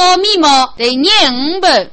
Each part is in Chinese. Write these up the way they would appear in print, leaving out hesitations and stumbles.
做密码得念五本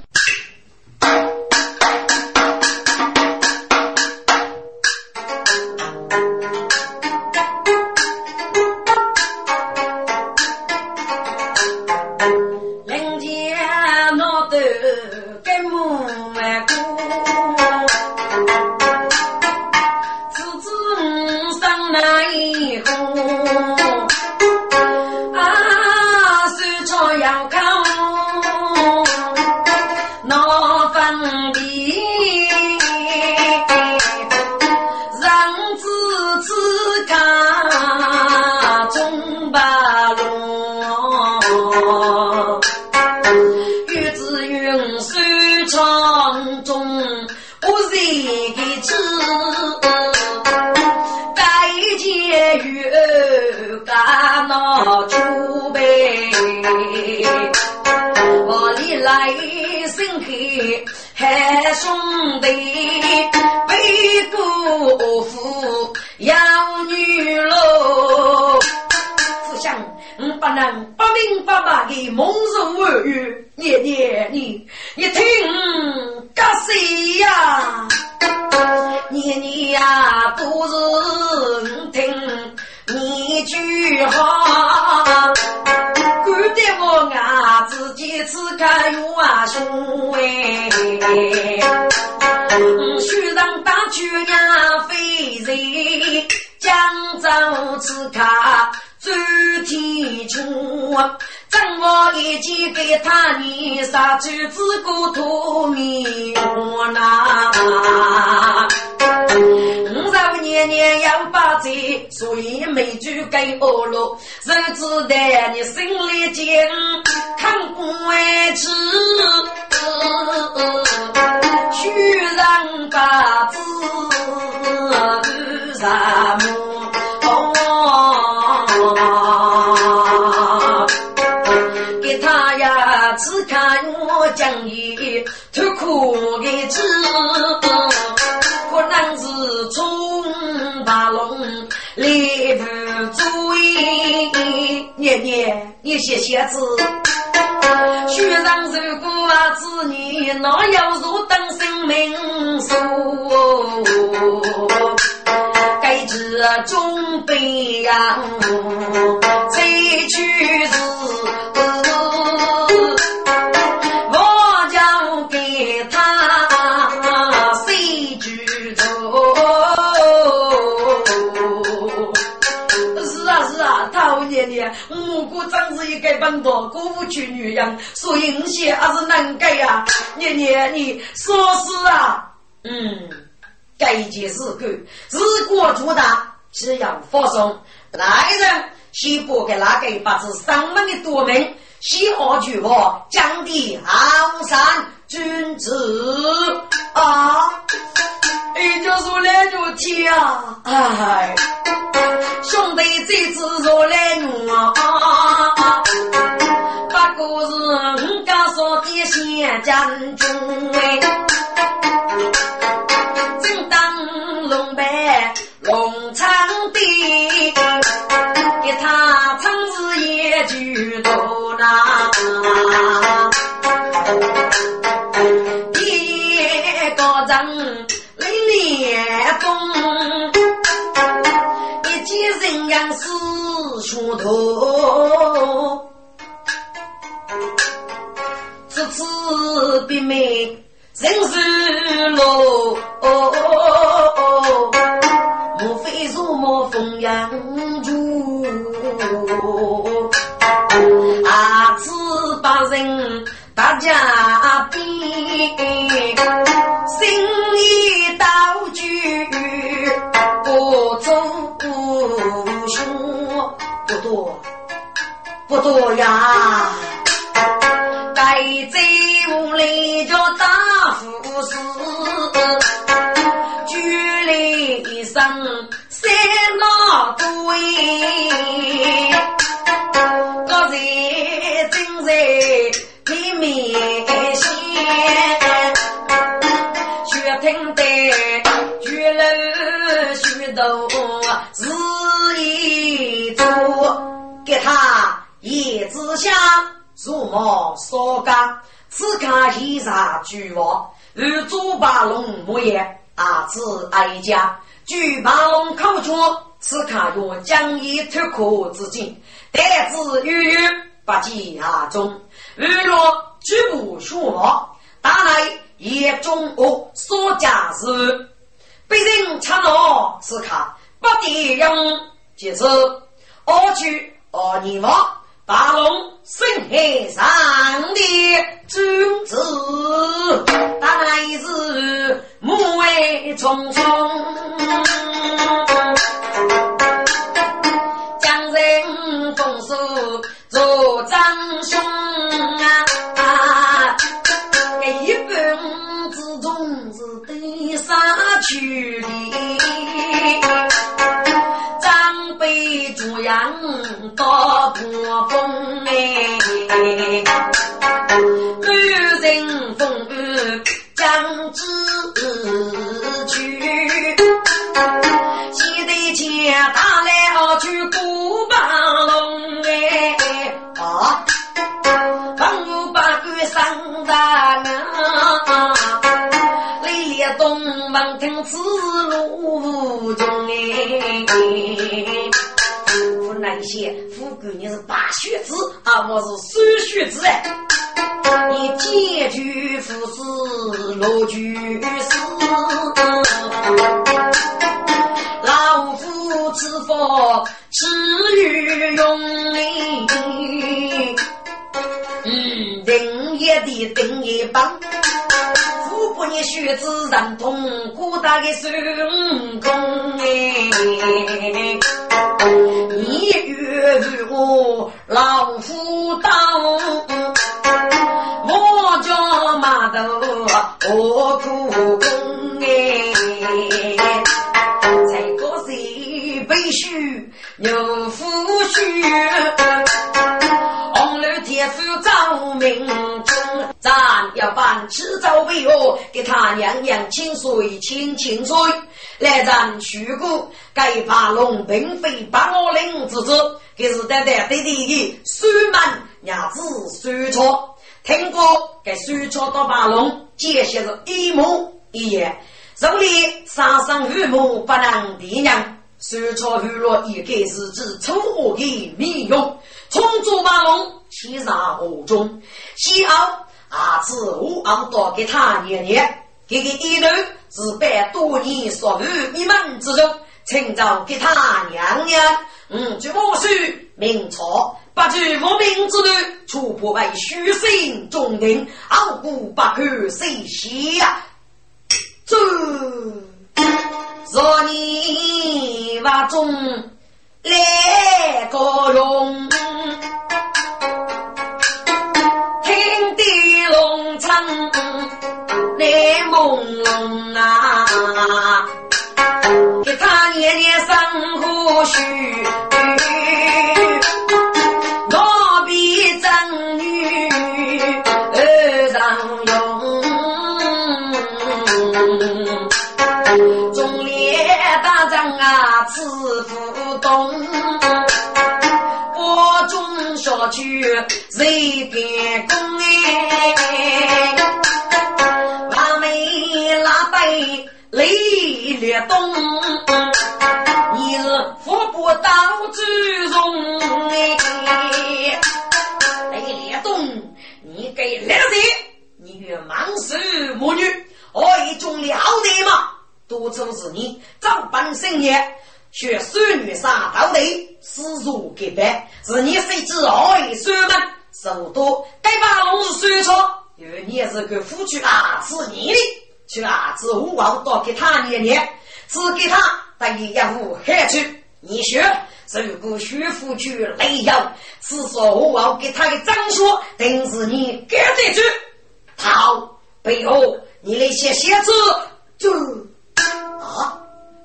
做毛烧干，自家西茶举王，与猪八龙模样啊，自哀家举八龙口中，此卡若将以脱口之境，得自于八戒啊中，与若举不出毛，当来也中我所家事，被人插脑此卡不得用，即是我去我你王。大龙身黑上的君子，大来是暮味匆匆，将人拱手做张兄啊！一本之中是对啥去的？被主阳高破风哎，女人风雨将之去，西得前打来好去古巴龙哎，啊，朋友把个上大啊，雷东望听此路无中哎。那些富贵你是八血子啊，我是十血子哎，你借据富士罗居士，老夫吃佛吃鱼用力，顶也的顶也棒，富贵你血子染痛孤大的孙悟空哎。你越与我老夫当，我叫马头我苦功哎，才过谁背书有夫婿，红楼天府照明中，咱要办迟早为我给他娘娘清水清清水。来咱徐姑该把龙并非把我领之子，给是带带弟弟的水满伢子水错，听过给水错到把龙，这些是一模一样，手里三生玉母不能敌人，水错雨落一个是指丑恶的利用，冲住把龙欺杀我中，西奥阿子无奥多给他年年。这个一人自被多年所遇一门之中，请找给他娘娘这不是明朝把这无名之女出破为虚心中人傲骨把口谁洗啊，这若你话中来个龙听地龙唱雷朦胧啊，给他年年生活许，我比真女而上用，中烈大仗啊刺不动，我中小去谁变公哎。雷烈动，你是佛不到之容哎！雷烈动，你给来的，你与盲蛇母女，我一种了的嘛，都正是你照本生业，学孙女杀到底，私入给白，是你谁知我一说呢？首都该把龙是说错，因为你也是个夫妻啊，是你的。去啊！只无王多给他年年，只给他但你要不黑去，你学这个学夫去累要，至少无王给他的张说，等是你给这句，逃背后你那些鞋子就啊，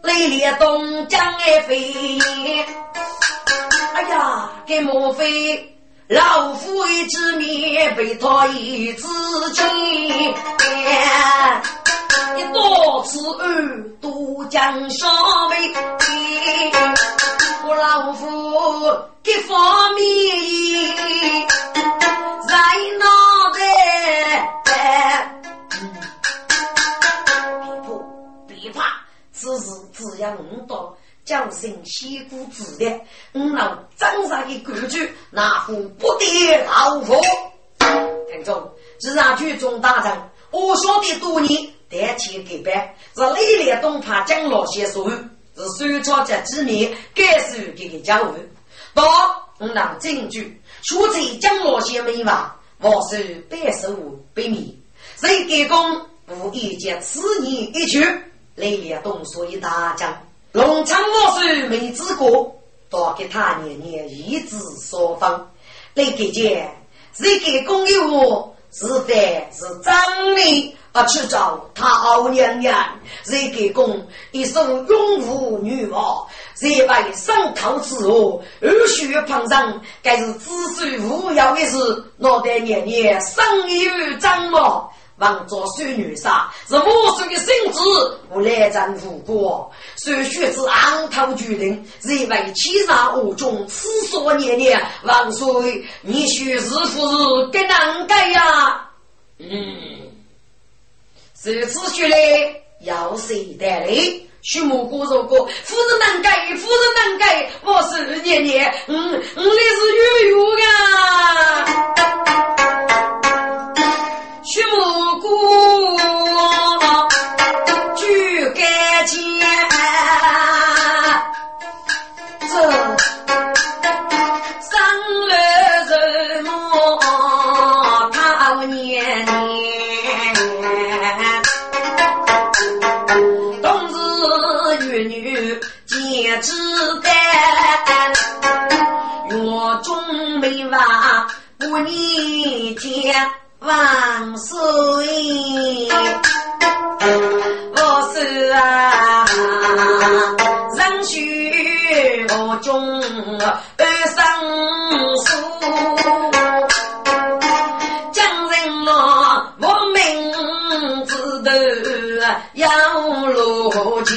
累烈东江爱飞，哎呀，给莫非？老夫一之面被他一之亲，一多此二都将上位，我老夫给方面，让脑袋。别怕，别怕，只是只要你懂。叫声千古子的，老张上的规矩，那户不得老夫。听众，日常剧中大战，我说的多年，得起给白，是历来东塔将老些所有，是随着这几年该是给教育。到老证据，除在将老些没法，我是白手白米，谁给公不一见此年一去，历来东所以大战。龙昌我是没资格多给他年一直说方那个姐谁给公益我是非是张力而去找他熬娘娘谁给公一生拥护女王谁把上头之后而许旁上该是知识无要的事那得年年上一日张了望着孙女杀是我孙的性质我来战无过孙学子昂头决定是因为其他五种吃所年年望孙你学是不是更难改呀是此学嘞要谁带嘞徐母姑说过夫人难改夫人难改我是年年你是悠悠啊徐母姑举个剑这上了什么讨年年同志与女皆知得我终没忘不逆天万岁！我是啊，人许我中二生疏，将人我无名之头要落钱，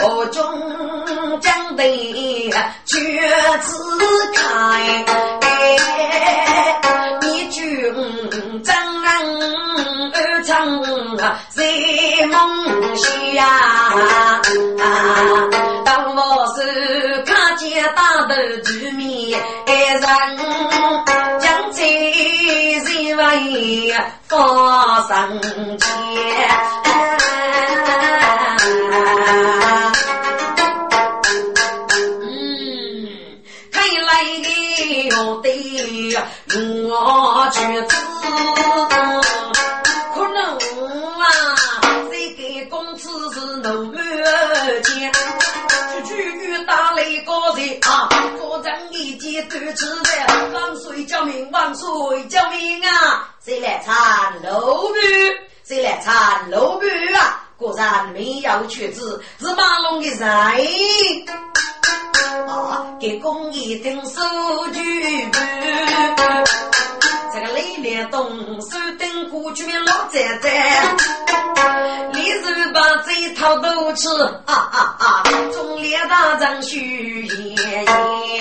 我中将得绝子开。谁梦想啊？当我是看见大头居民的人，将这人为放上前。万岁救命！万岁救命啊！谁来查楼宇？谁来查楼宇啊？果然没有瘸子，是马龙的人。啊，给公一听手举杯，这个雷连东手等过去面老姐姐，你是把这套都吃啊啊啊！中连大张虚言言。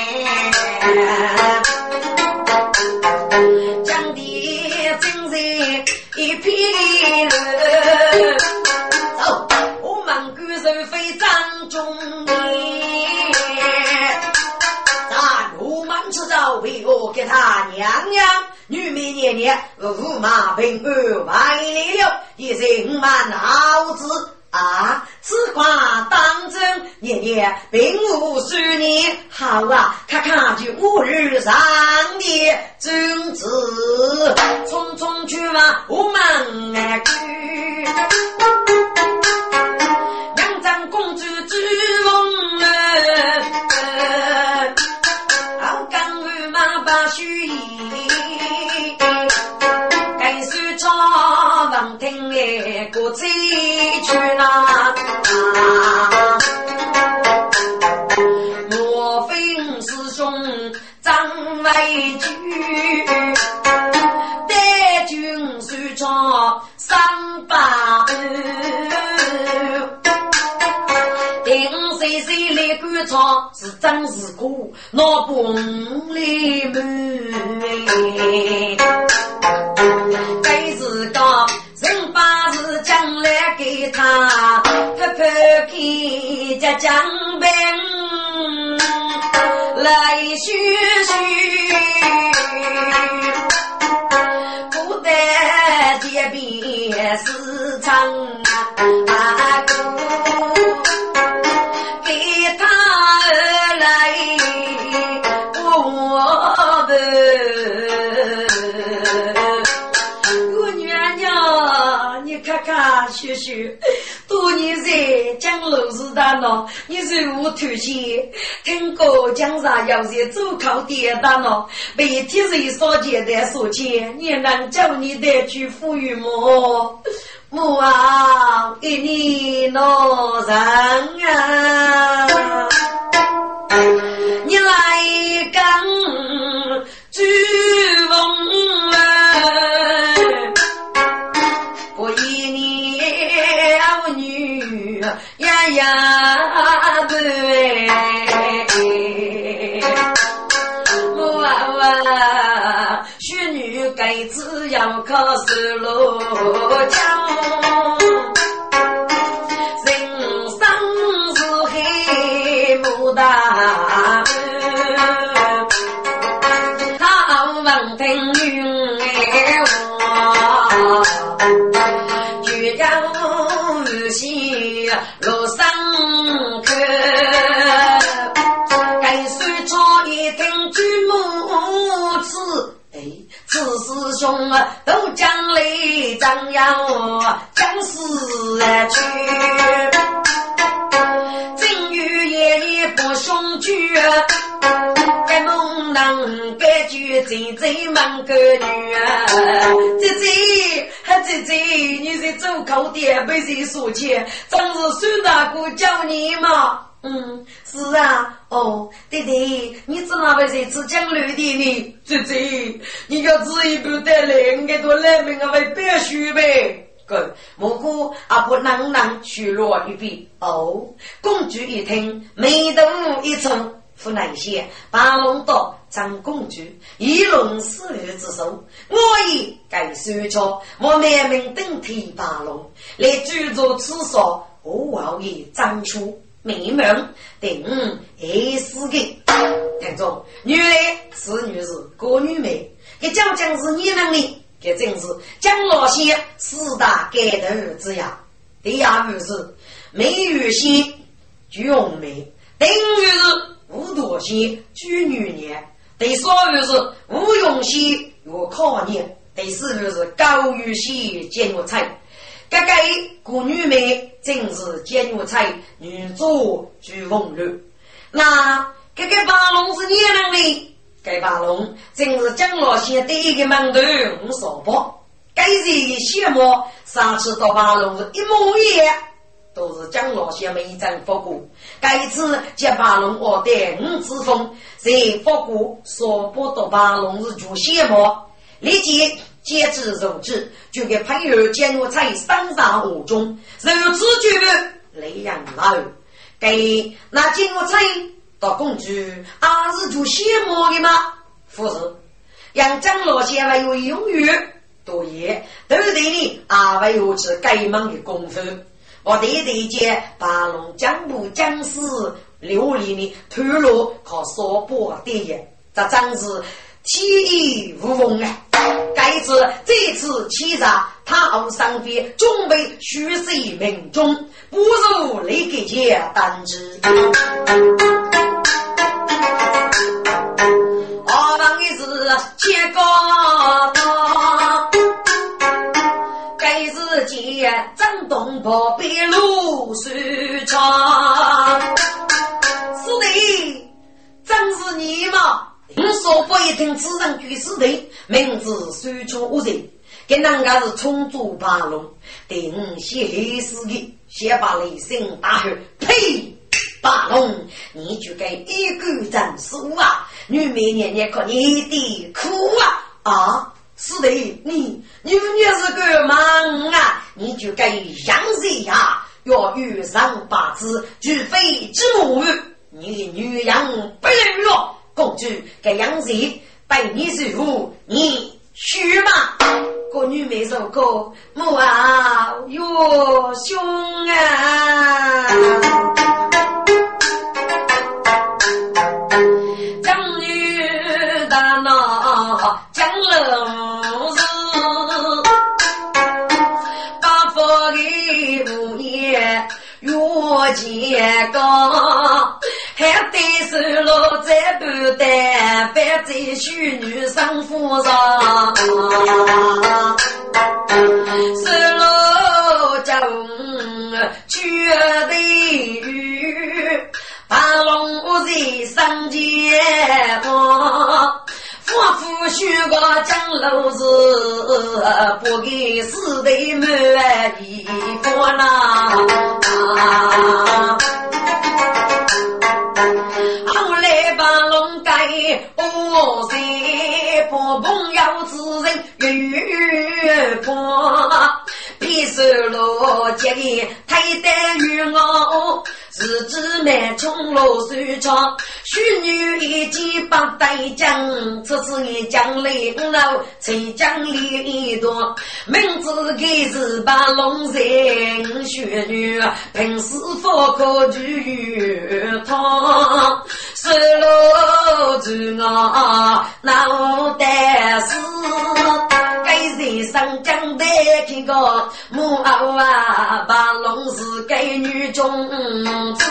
将地正在一片人走我们个人非常中意咱我们知道为我给他娘娘女美年年五马平二百零六一人满脑子啊，此话当真，爷爷并无虚言。好啊，看看就五日上的宗旨，匆匆去嘛，我们来去。两张公主之翁儿，好干儿嘛把须衣，该是朝王听的歌词。去哪？莫非师兄张为君带军随朝三百二，定谁谁来管干草是真是苦，脑崩里满。这是个人把事将来给他，他不给家将兵来学学，不得结别市场啊，给他而来我们。我女儿娘，你看看学学。多年在江楼市大闹，你随我推荐，听过江上要在周口店大闹，每天谁烧钱的烧钱，你能叫你的去富裕么？母啊，给你闹人啊！你来讲追风啊！我一年。女呀呀对，我啊是女该子要靠死路叫，人生是黑牡丹，他望听女爱我，就叫。西路上去，该水草一听举母子，哎，子师兄啊，都将来张扬我将死去。正月夜不凶居，该梦能该居真真忙个女啊，姐姐。姐姐，你在走口点被谁说起？真是孙大哥叫你嘛？嗯，是啊。哦，对对，你怎么被谁只讲绿的呢？姐姐，你要这一步带来，应该多来明个为别墅呗。个，蘑菇阿婆囊囊去落一笔。哦，公主一听，眉头一皱。夫乃些把龙刀张公主以龙四日之手，我以该说着我面明登天把龙来居住此所，我要以张出名门顶一四个听众女的此女是国女美，给将将是你能力，给正是将老些四大盖头之牙，第二是美与心举红梅，第二是无多心居女年，第三就是无用心有靠念，第四就是高于心见我菜。这个古女美正是见我菜女主居风流。那这个巴龙是年能力，这巴龙正是将老些第一个门头无所不。该是羡慕上次到巴龙是一模一样。都是将老些每一张佛骨，该次接巴龙我的五之风，这佛骨说不到巴龙是主邪魔，立即接至肉质，就给朋友见我在三上五中，肉质绝不雷人老，给那见我在到公主，阿是主邪魔的吗？不是，让将老些还有永远多也，都得你阿还有是该忙的功夫。我弟弟姐把龙江部江氏流离的头颅和说不定也，这真是天衣无缝啊！该次这次欺诈他傲上边，终被徐氏命中，不如雷给姐单之。我们也是结果的。该自己震动破壁路水长，是的，正是你嘛！你说不一定只能举是的，名字水长无人，给人家是冲足八龙，对你写黑死的，写把雷声大喊，呸！八龙，你就该一个战书啊！你每年也可你的苦啊啊！是的，你是个忙啊，你就该养谁呀？要遇上八字，举非之母，你女人不认了，公主这样子被你欺负，你去嘛！个女没受够，母啊哟凶啊！将女的那将冷死，把佛的母爷越结高。还得是老在不得反正虚女生活上是老将绝对于把龙屋子上街坊我夫婿个将老子不给死的满一个啦我在不碰要自人越过必须落结的太得于我自知没冲落水床虚女一击把带将这次一将领到谁将领一朵名字给自把龙人虚女平时佛口举堂是落住我脑袋死给上将的这个母后啊，把龙是给女种子，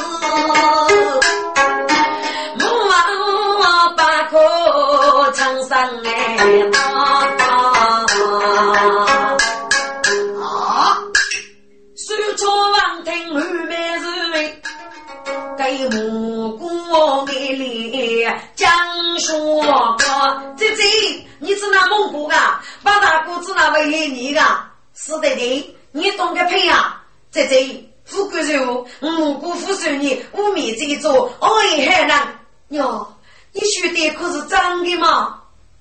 母后啊，把可长生哎，啊，手搓王庭后面是为给母姑给里讲说个姐姐。你只拿蒙古啊把大哥只拿为你啊是的的你懂得配啊这这富贵人物蒙古富水你无米这一座哦也很难哟你学的可是脏的嘛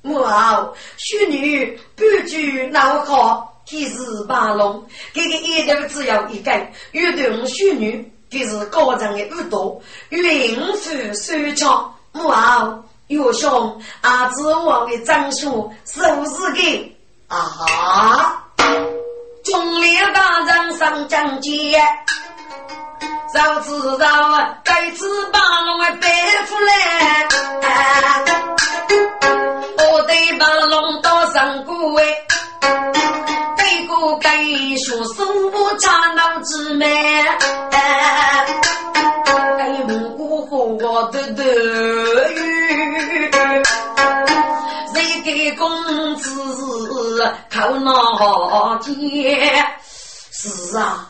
哇虚女不拘脑壳其实巴龙给你一点只要一概越对虚女其实高涨的越多越应付水场哇有兄阿子我为张叔是不是给啊中年大人上将街绕子绕啊该子把龙来背负来我得把龙到上古位对古该说生不差脑子没该母姑和我的德语谁给公子靠脑筋是啊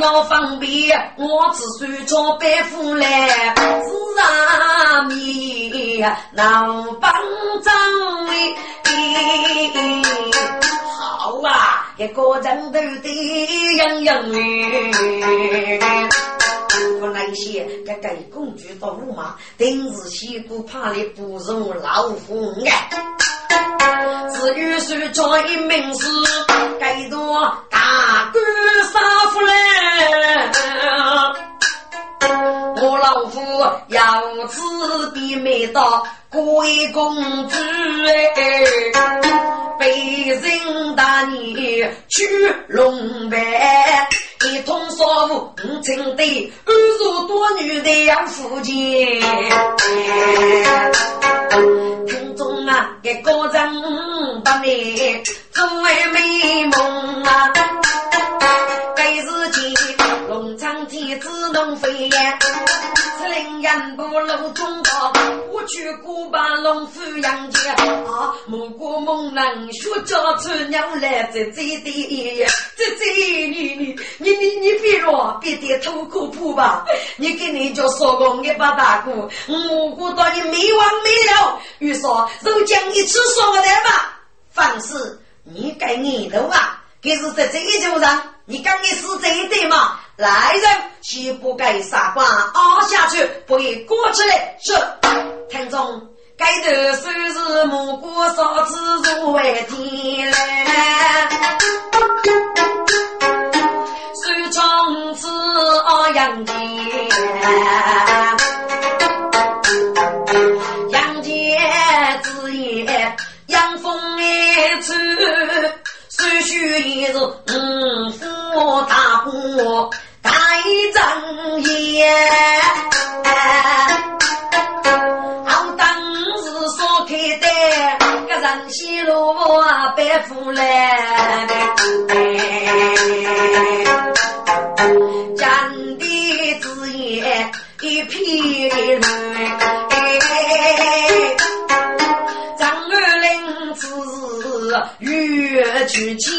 老方便我只是做白富来是啊你老帮张伟好啊一个人都得样样的我那些该该公主到路嘛丁子西不怕你不容老虎啊至于是做一名师该多大哥杀夫来我老夫要自闭没到贵公子被人打你去龙白一通说无情的二十多女的养父亲听众啊给个人把你作为美梦啊给自己龙长体只能飞呀是令人不露中国我去古巴龙富养家啊母国梦能说着出鸟来这你别说别得偷哭哭吧你给你就说过你把大姑母国到你没完没了于说肉酱一吃说我来吧反是你给你的啊可是在这一种上你刚一死这一对嘛，来人既不该傻瓜凹下去，不给过去了。是听众该得收拾蘑菇烧制入为天嘞，手中指熬羊鸡，羊鸡之夜阳风一吹，手续一日五福大祸大正夜。人西路啊，白富来，江的枝叶一片绿，张二林子越去青，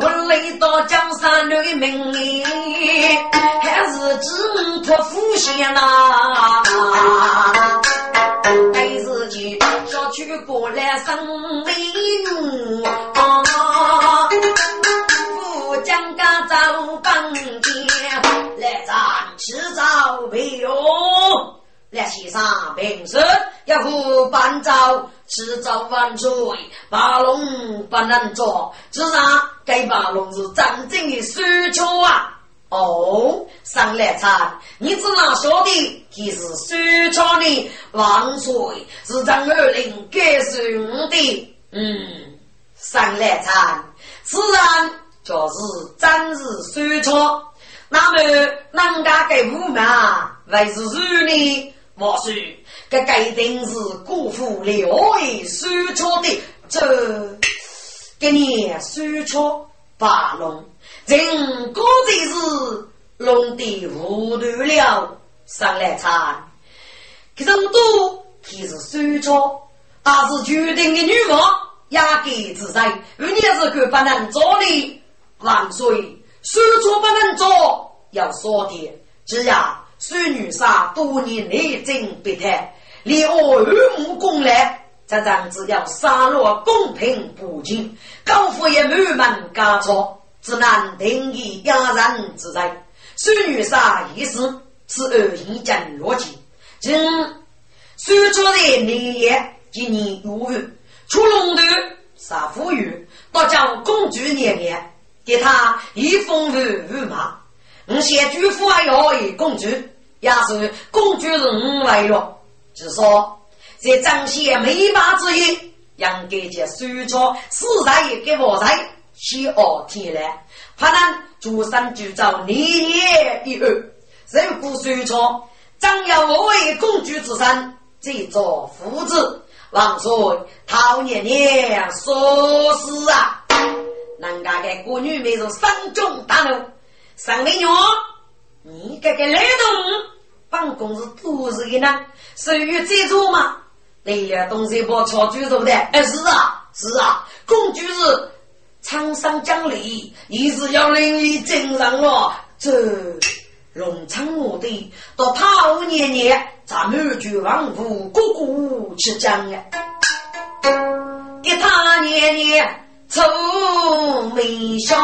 我来到江山的名义，还是只托付些呐。给自己说去过来生命啊，不将家走半天来咱迟早没有来西山平时要不搬走迟早万岁把龙不能做至少给把龙是真正的需求啊哦，上来查，你只拿小弟，其实水厂的王水是张二林给水我的。上来查，自然就是真是水厂。那么人家给我们还是谁呢？我说，这肯定是辜负了的水厂的，这给你水厂把龙。人果真是弄得糊涂了，上来查，其中多其实虽错，但是决定的女王压给自身，而你是个不能做的，万岁，虽错不能做，要说的，只要孙女杀多年内真不太，离我与母共来。这样子要杀戮公平不均，高富也满满家错。是难听的压人之灾，孙女杀一事是二一讲逻辑。今虽说的你也今年五月出笼的杀妇女，到将公主年年给他一封御马，我写句父爱要与公主，也是公主人为了，只说这彰显美法之意，让给这虽说是在也给我在。西奥天来怕咱主山主造年年一二人不随从张耀我为公主之山这座福字望说陶年年说是啊人家给姑女没有三种大楼三美女你给来动办公室都是一呢是与这座嘛那些东西不错举手的是啊是啊公主是苍生将理一直要令你正常了这龙昌我的到桃年年咱们举王府姑姑吃将呀给他年年愁眉伤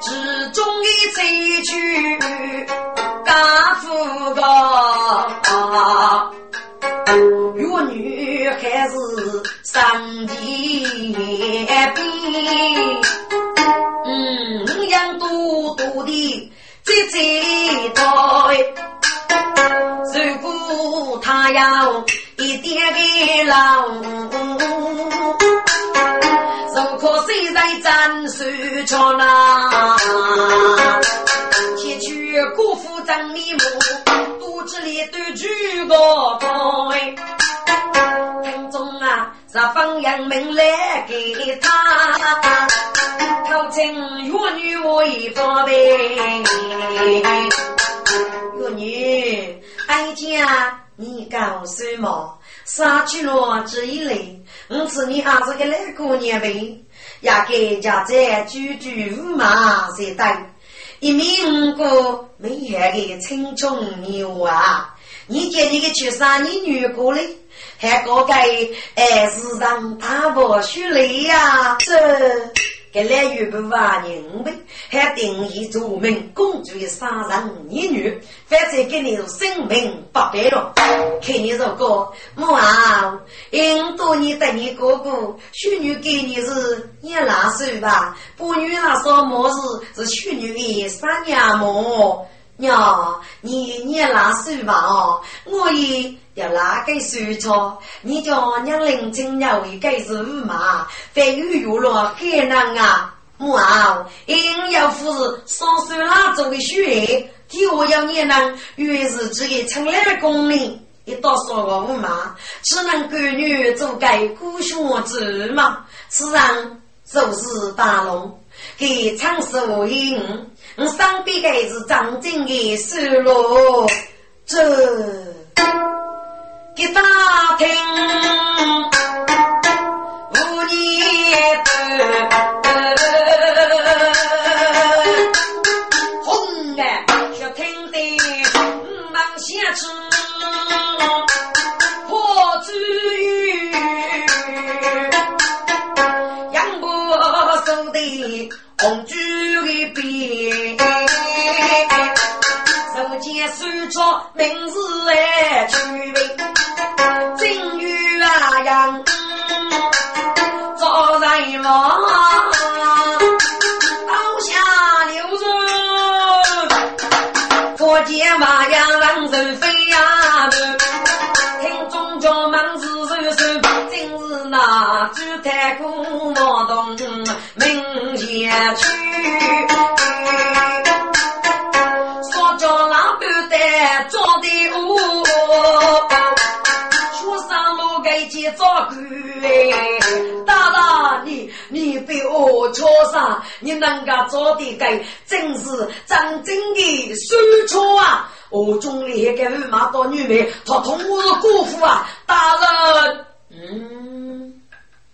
只中一这句嘎夫高有女孩子上街边，样多多的最最多。如果她要一点的老，如果谁在站水桥那，铁去辜负张你母。这里对住我对听众啊是方阳明来给他靠近我女我一方面我女哀家你告诉我杀去了这一类因此你还是个来过年呗也给家在居住嘛谁带一名个美好的青春牛啊你给你个去杀你女过嘞，还搞个哎市场大博学嘞呀，这。给来月不完人呗，还定义做民公主杀人逆女，反正给你生命不白了。看你这个，母啊，因多年等你哥哥，许女给你是也拿手吧？不女那什么是许女的三娘母娘，你也拿手吧？哦，我也。要拿给水草，你叫娘领进鸟为该是嘛？非有有了很难啊！母后，因要夫是双手拉走的血，替我要你能越是这个成来的功力，一到说我无嘛，只能给女做该孤兄子嘛，自然就是大龙给长寿赢，我上边该是长进的事喽，这。给大厅无念的红哎，小厅的忙下去，破之雨，杨波手的红酒一杯，手间手着名字哎，去呗。金鱼啊羊坐在我刀下流着佛姐马呀狼人飞呀听众就忙是是今日那只太空我懂明也去说着老不得做的无照顾哎，大大你被我戳伤，你能够做的该真是真正的输出啊！我中里给你马到女美，他同我的姑父啊，大人，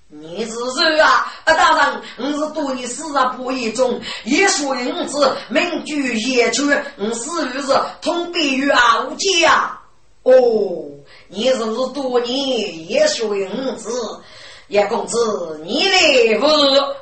你是谁啊？大人，我是对你死在不义中，也属于我是民主野区，我死于是同比于啊无忌啊，哦。你是不是多年也属于五子也公子你嘞不是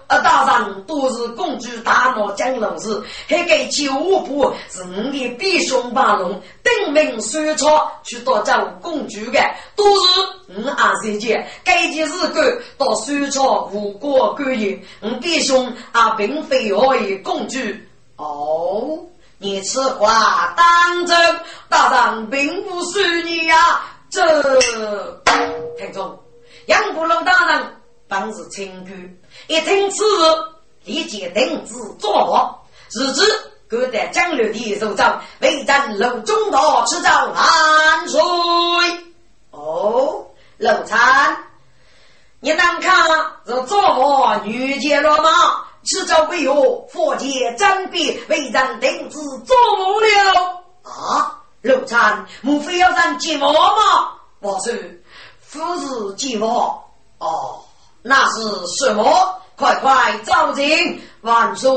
大人都是公主大闹江龙子还给九部是你的弟兄八龙定命虽错去到找公主的都是你阿姐姐该几日个到虽错无过个人你弟兄啊并非可以公主哦你此话当真大人并不是你啊这听众杨不老大人本是清居一听此理解定之作我日之各得江流的手掌为咱楼中的吃着汗水哦楼禅你能看这作我女杰罗吗吃着为有佛界占比为咱定之作我了啊楼禅莫非要咱寂寞吗我说不是寂寞哦那是什么快快召集万岁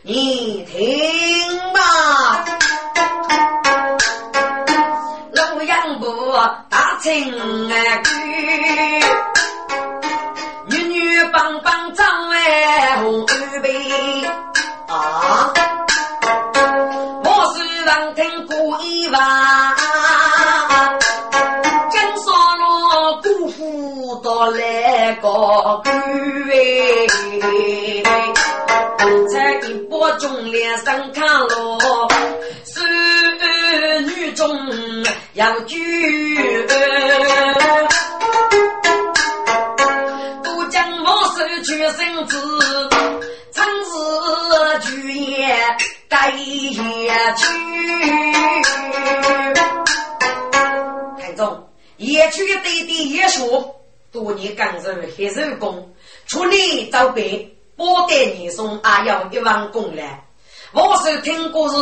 你听吧老杨伯打情句女女帮帮照哎红二杯啊听过一晚江山了辜负到来个鬼在一波中脸上看了是女中要举都将我失去身子长子举业该也去野区的对敌野鼠多年干涉黑手工处理招北波带你送阿耀一万公来我是听故事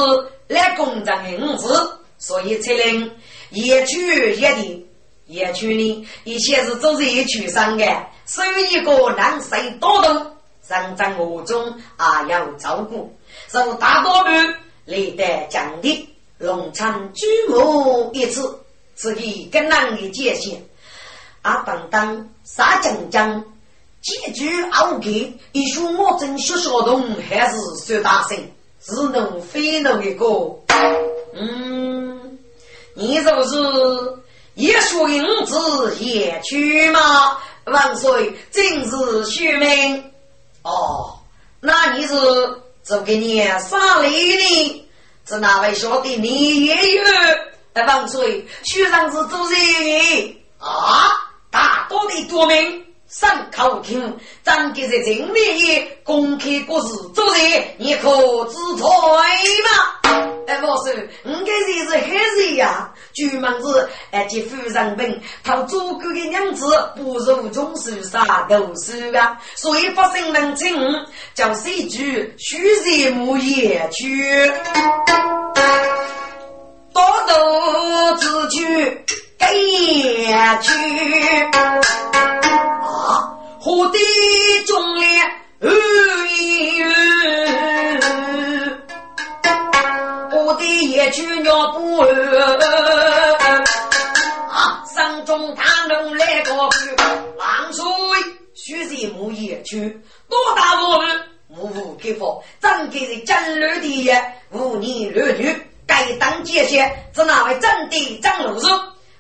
来公长的名字所以才能野区野地野区呢一切是都是一曲上的所以一个男谁多的三张五中阿耀照顾受大多人累得讲的龙参居某一次自己跟那里界限啊，当当啥讲讲几句傲给一说我真学说动还是说大声只能非能一个你是不是也属于五子野区吗？万岁正是续命哦，那你是怎给你杀了呢？是哪位说的你也有万岁学长子主席啊，大多的多名上考庭咱给这经理公开故事主席你可知罪吗？我说我给这是黑谁呀，据门子这夫人病他做过的娘子不如中是啥都是啊，所以不生能清叫谁去徐谁母也去多多自去该去我的忠烈我的野犬要不上中他能来个狼水学习母野犬多大我们母母给我咱给你战略的也无你惹女该当界限这哪位战地战老师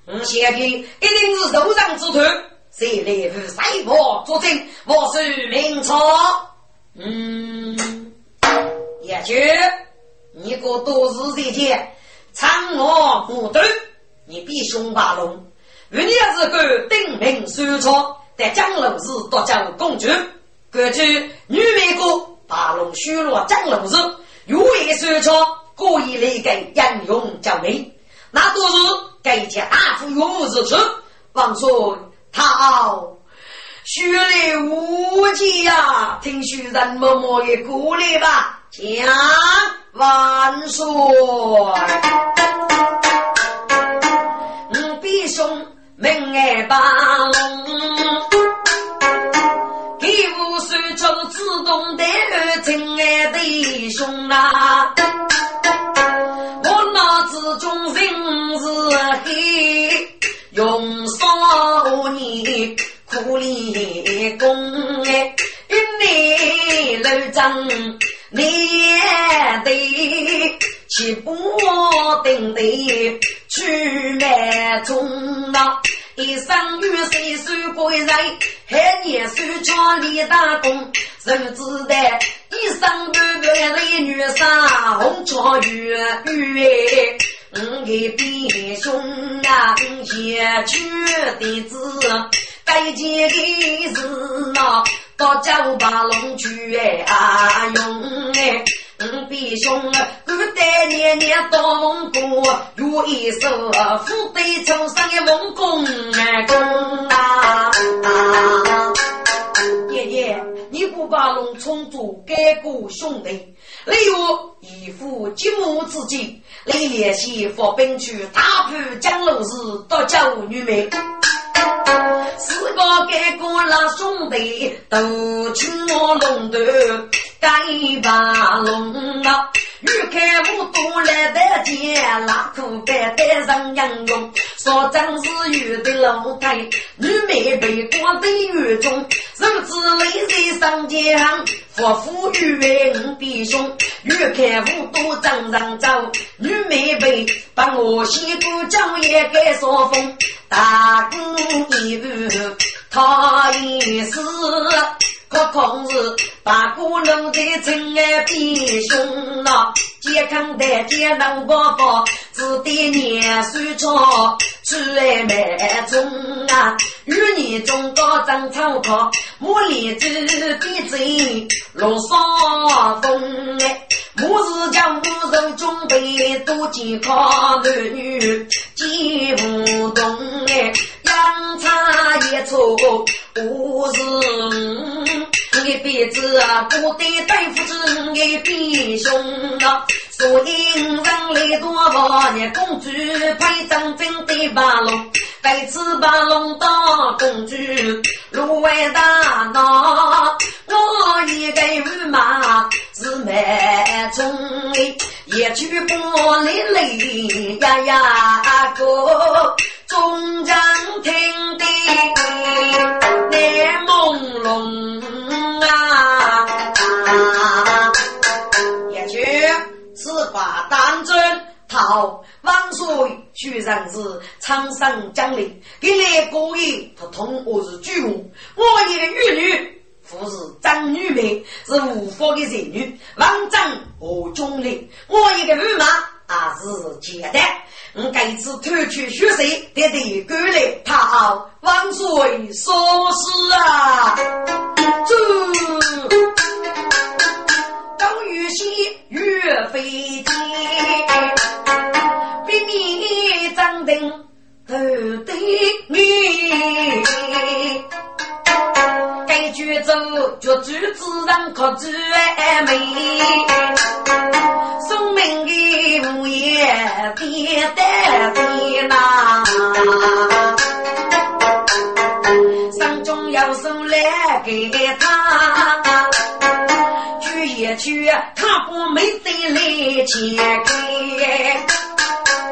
我写的一定是手上之腿谁来是谁我作证我是明朝也许你个多日这些苍我不对你必凶八龙人家是个定名书错在江龙市多江公主各去女美国八龙虚落江龙市如意书错故意来给英勇叫名那多日给这大夫有日子望说他傲学历无忌啊听许人默默的鼓励吧讲万岁必兄命爱帮给我手中自动的亲爱的兄啊我脑子中人是黑用少年苦练功哎，一年老张难得七八等的去买中了，一生与谁受过人，还年受厂里打工，人子的一生不白的女上红桥月哎。我的弟兄啊，也觉得子，该接的事呢，到家务把龙去啊用哎。我弟兄啊，古代年年到蒙古，有一首富贵愁上的蒙公哎公啊。爷爷，你不把龙冲住，该顾兄弟。例如以父继母之计来联系佛兵去打破江楼市到家务女美四个给过了兄弟都请我弄得该把弄了欲开不多来的街拉苦白带上阳光所长是雨的楼台女美被关在雨中日子累在上街行佛父与人弟兄欲开不多长长照女美被把我西都将也给说风大公一日他一死可控制把姑娘的情爱比胸了健康的健康宝宝只得年岁长去爱买中啊与你中高长草高母里子的嘴龙少风哎母子将母肉中辈都健康的女既不懂哎阳差也错无事一辈子啊，不得大夫之一弟兄啊，所以人来多吧，你公主配上真的把龙，该吃把龙当公主，路外大闹，我一个御马是蛮冲的，也去不离累呀呀哥。居然是苍生将领，给来故意他同我是巨母，我一个玉女，不是张女美，是无法的才女，王张我中领，我一个女马啊是简单。我该次偷去学习，得得过来他好王水说是啊，这。岳飞天，比你长得头对面。该举走就举子让可举美，送命的母也别得别拿。山中要送来给他。去他不没得力气给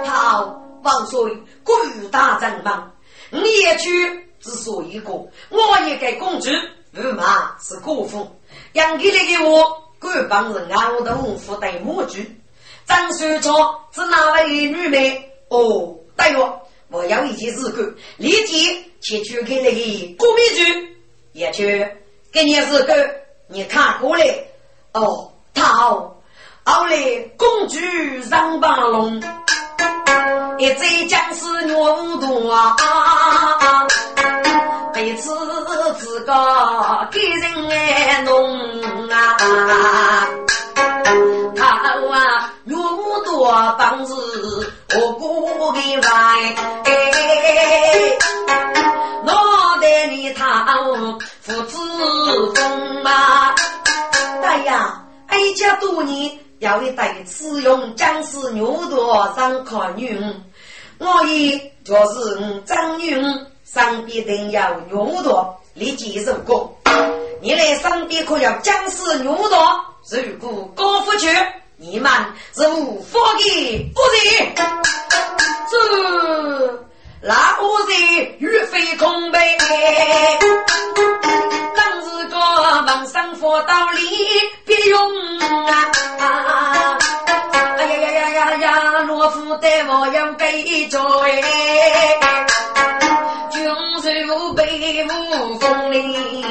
好放水故于大战忙你也去只说一个我也给公职马是过分养给你给我各帮人啊我的功夫带模具张水超是哪位女美哦带我要一起自个理解且去给你过密局也去给你自个你看过来哦，他好，后来公主上八龙，一再将是岳武多啊，被此自个给人爱弄啊，他啊岳武多帮子我过给外，脑袋里他父子风啊。哎呀，哀家多年要一代使用将士牛多上考女，我也就是张女上必定要牛多立即受过。你来上必可要将士牛多，如果高不去，你们是无法的不行。这那我是欲飞空杯。忙生活道理别用啊！哎呀呀呀呀呀！懦夫的模样悲壮哎，军事无备无风力，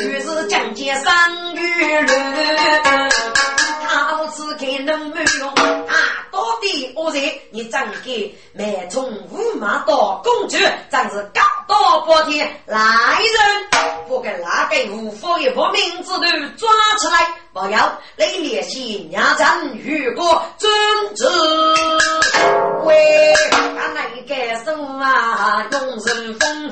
于是蒋介三日乱，好似给能没用啊！到底我是你长给满从五马到公主，真是高到破天来人！不给哪个无法的把名字都抓起来，我要来联系伢咱与国争执。喂，俺那一个手啊，用人风，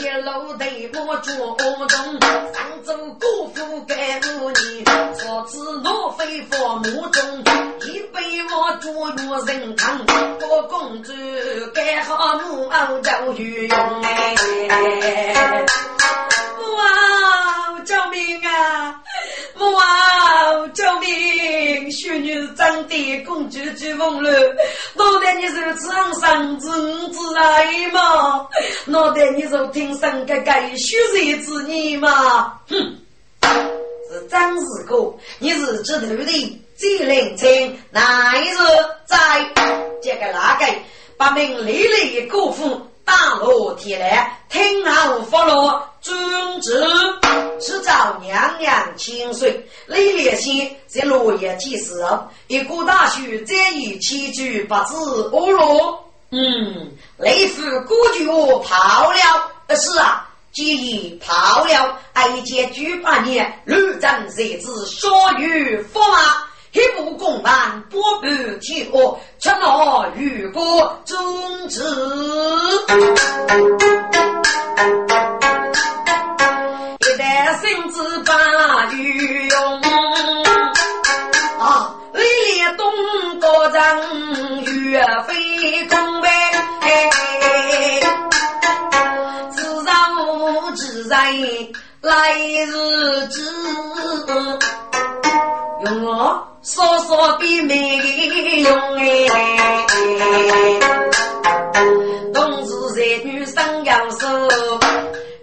一路对我捉弄，上周辜负给我你，说是我非法目中，一被我捉入人堂，我公主该好奴傲娇御用哎。张帝公主之风了，脑袋你是长生之子来嘛？脑袋你是听生个该虚谁之你嘛？哼，是张氏哥，你是这头的最冷清，哪一日在这个哪个把命累累辜负？大罗铁来听候佛罗遵旨只找娘娘清水累烈心在落叶祭祀一股大许这一七句把字欧罗雷府孤举我跑了是啊既已跑了哀家举办年日战谁知说与佛啊一不共办不不替我趁我与国终止一代生子把御用啊历历东国人岳飞空白自然无止在来日之用我说说比没用哎，同时这女生要说，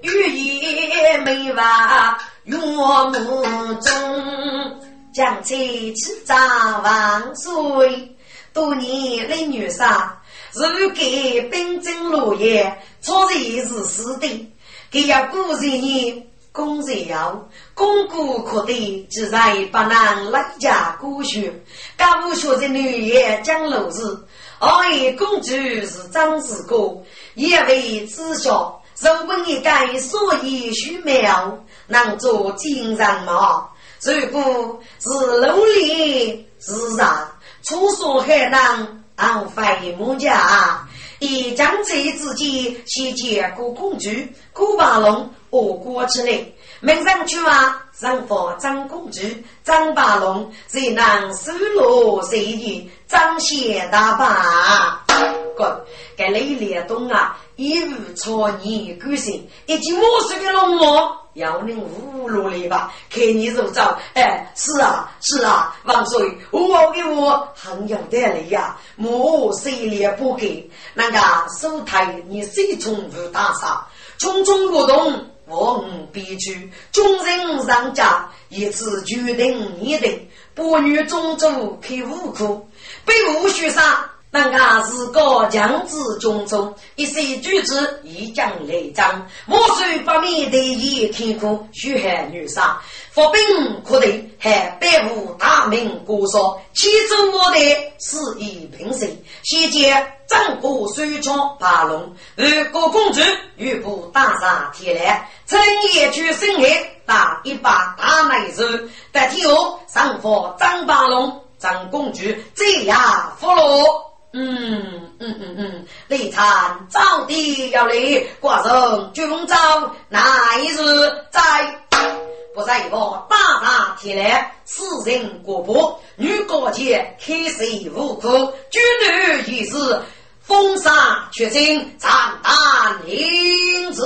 语言没法用我目中，将这去砸王水，多年为女杀，如给本真落叶，错是也是死的。给要故事呢，公事要公故可的，只在把南来家故事。干部学的女也将楼子，而以公主是张子国，也为知晓。人本一概所以虚渺，能做金人嘛？如果是楼里是啥？出所海南安徽母家，以江浙之间西接古公主、古巴龙、我国之内，名上去啊，上佛张公主、张巴龙，谁能收罗谁意张谢大巴？个该雷烈东啊，一无超你个性，以及我是个龙魔。要你无路了吧？看你走走，哎，是啊，是啊，王水，我给我很有道理呀。莫谁也不给，那个手台你谁从不打扫，从中不动，我唔必去。众人上家一次决定你定，不女中州开五苦，被无须杀。那个是个强子中中，一些举止一将雷张，莫须把面对一天空，虚寒女杀，佛病可得，还百无大名过说，其中我的是以平生，先接战国水枪八龙，而国公主玉部大杀铁来，正夜去深海打一把大奶子，在天后上佛张八龙，张公主这样俘虏。李灿早地要来挂上军罩，那一日在不在一个大大铁来四人国博女国界开始无可军旅一事风沙血腥惨淡林子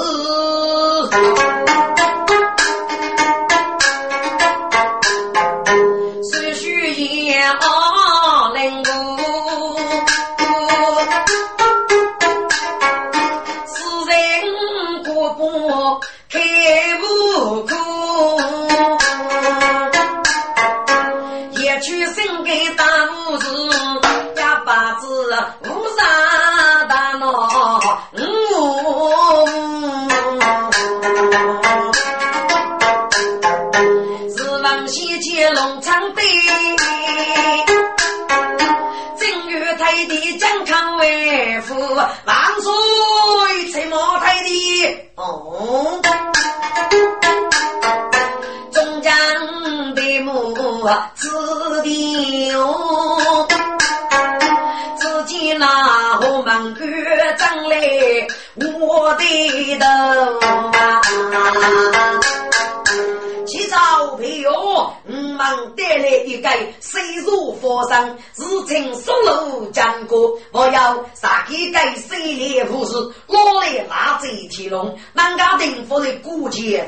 是虚也傲人物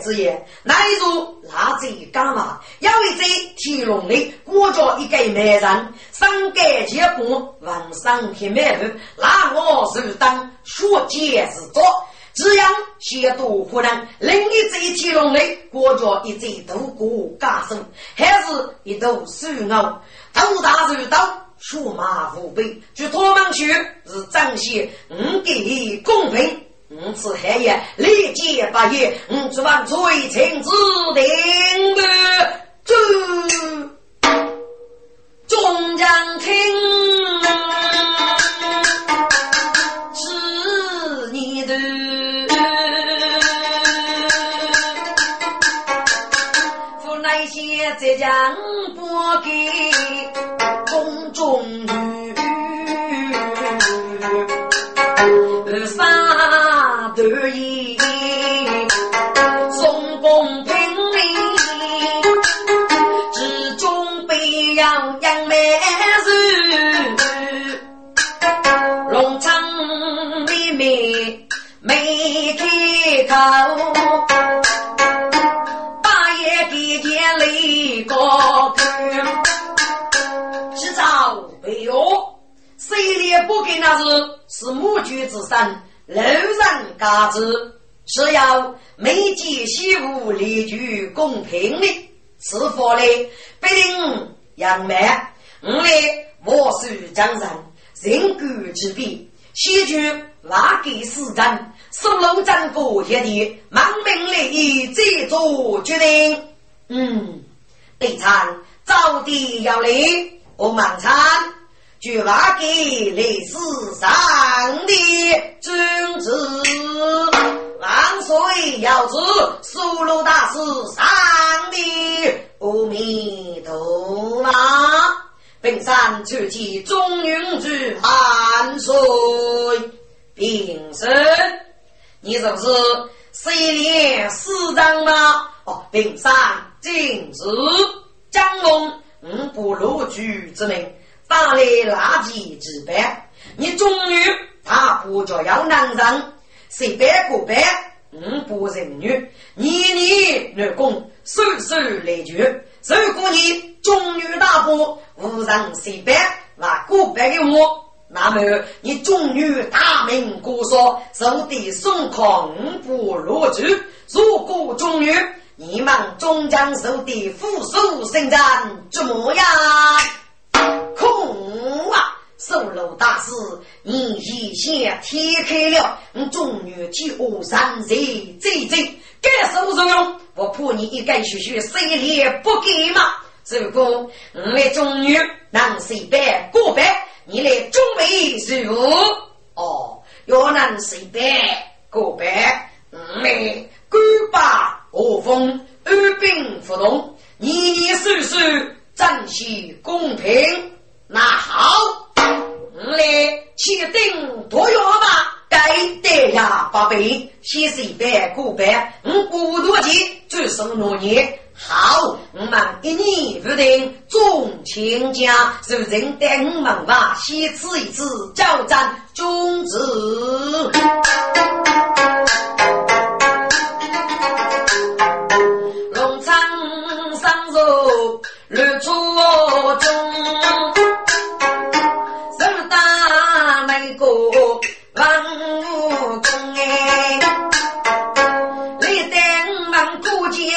之言，乃如拉贼干嘛？要为这天龙里国家一个美人，三改结果往上天美人，拉我是当说解是做，只要写多可能，另一这天龙里国家一这头骨加身，还是一头树牛，头大是头，数码无备，据托邦学是彰显五给公平。此黑夜历届八月只望最情之灵的终将听是你的不耐些这将拨给公众女而三得意宋公平里之中被杨杨梅子龙昌里面没开口大爷给眼泪过去知道没有谁也不给那是母举之山楼上嘎子是要每季西武理据公平的是否的必定杨梅我的莫守江山，人格之弊，西局瓦给市长，收拢战国协议，忙命利益最做决定。对餐早地要理，我忙餐举瓦给历史上的君子，王水要知苏鲁大师上的阿弥陀佛。本山出击中云之寒水并生，你是不是谁连四张呢？本山禁止江龙不如举之名，大类垃圾之白，你终于他不着要难人，谁白过白不人女，你女工受受累绝，受过你中女大伯无人随便那古白的我，那么你中女大名古说手底送孔不落去，如果中女你们终将手底复苏生战怎么样空啊，受楼大师你一下贴开了中女替五三贼贼贼给手中用，我怕你一概学学谁也不给嘛，如果你来中女能随便过别，你来中美是否要能随便过别，你孤霸无风二兵不动，你是否珍惜公平，那好来确定多远吧，该得呀宝贝先随便过别，不多急最生努力好，我们一年不定众卿家，是人带我们吧先吃一次交战终止。龙昌上手日出中，手打那个王武中哎，你带我们过节里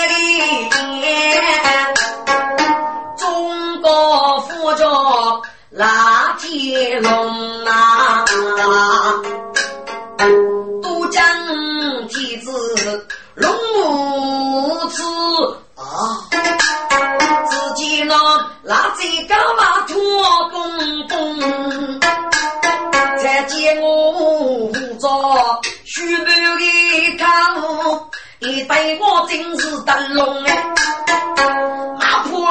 拉铁龙啊，都将体子龙母子啊，自己呢拉这个马拖公公，再见我做须不给看我，你对我真是的龙哎，马破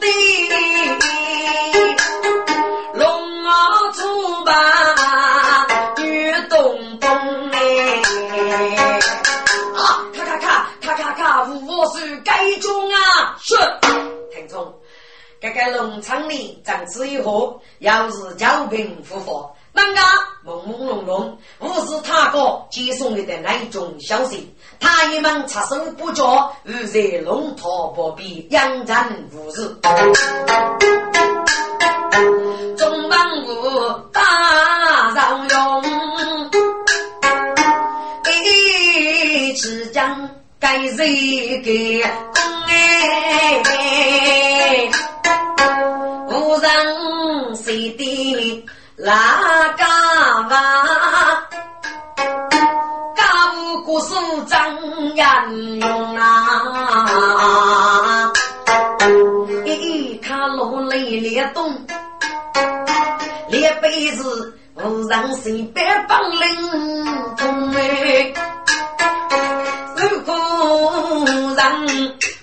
的龙儿出吧与东东啊，咔咔咔咔咔咔我是该中是听众，这个农场里长此以后，要是交平复活，那个朦朦胧胧，我是他哥接送你的那一种消息，他一门插手不着，与热龙头不比，养战无事，中忙无大扰用，一直将该谁给公哎，无人谁的拉嘎哇，嘎不过手张眼用啊，一看落泪脸动，脸背子无人谁别帮领动哎。如果让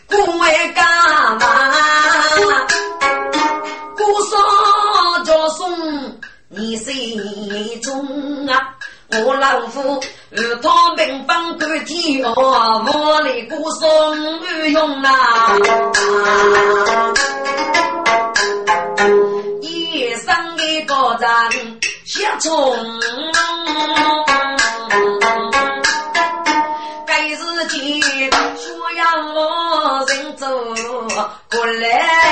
不会干嘛故说就送你心中啊，我老夫与他们帮个替我的故送不用啊，一生的个人相冲该自己说要我人走我来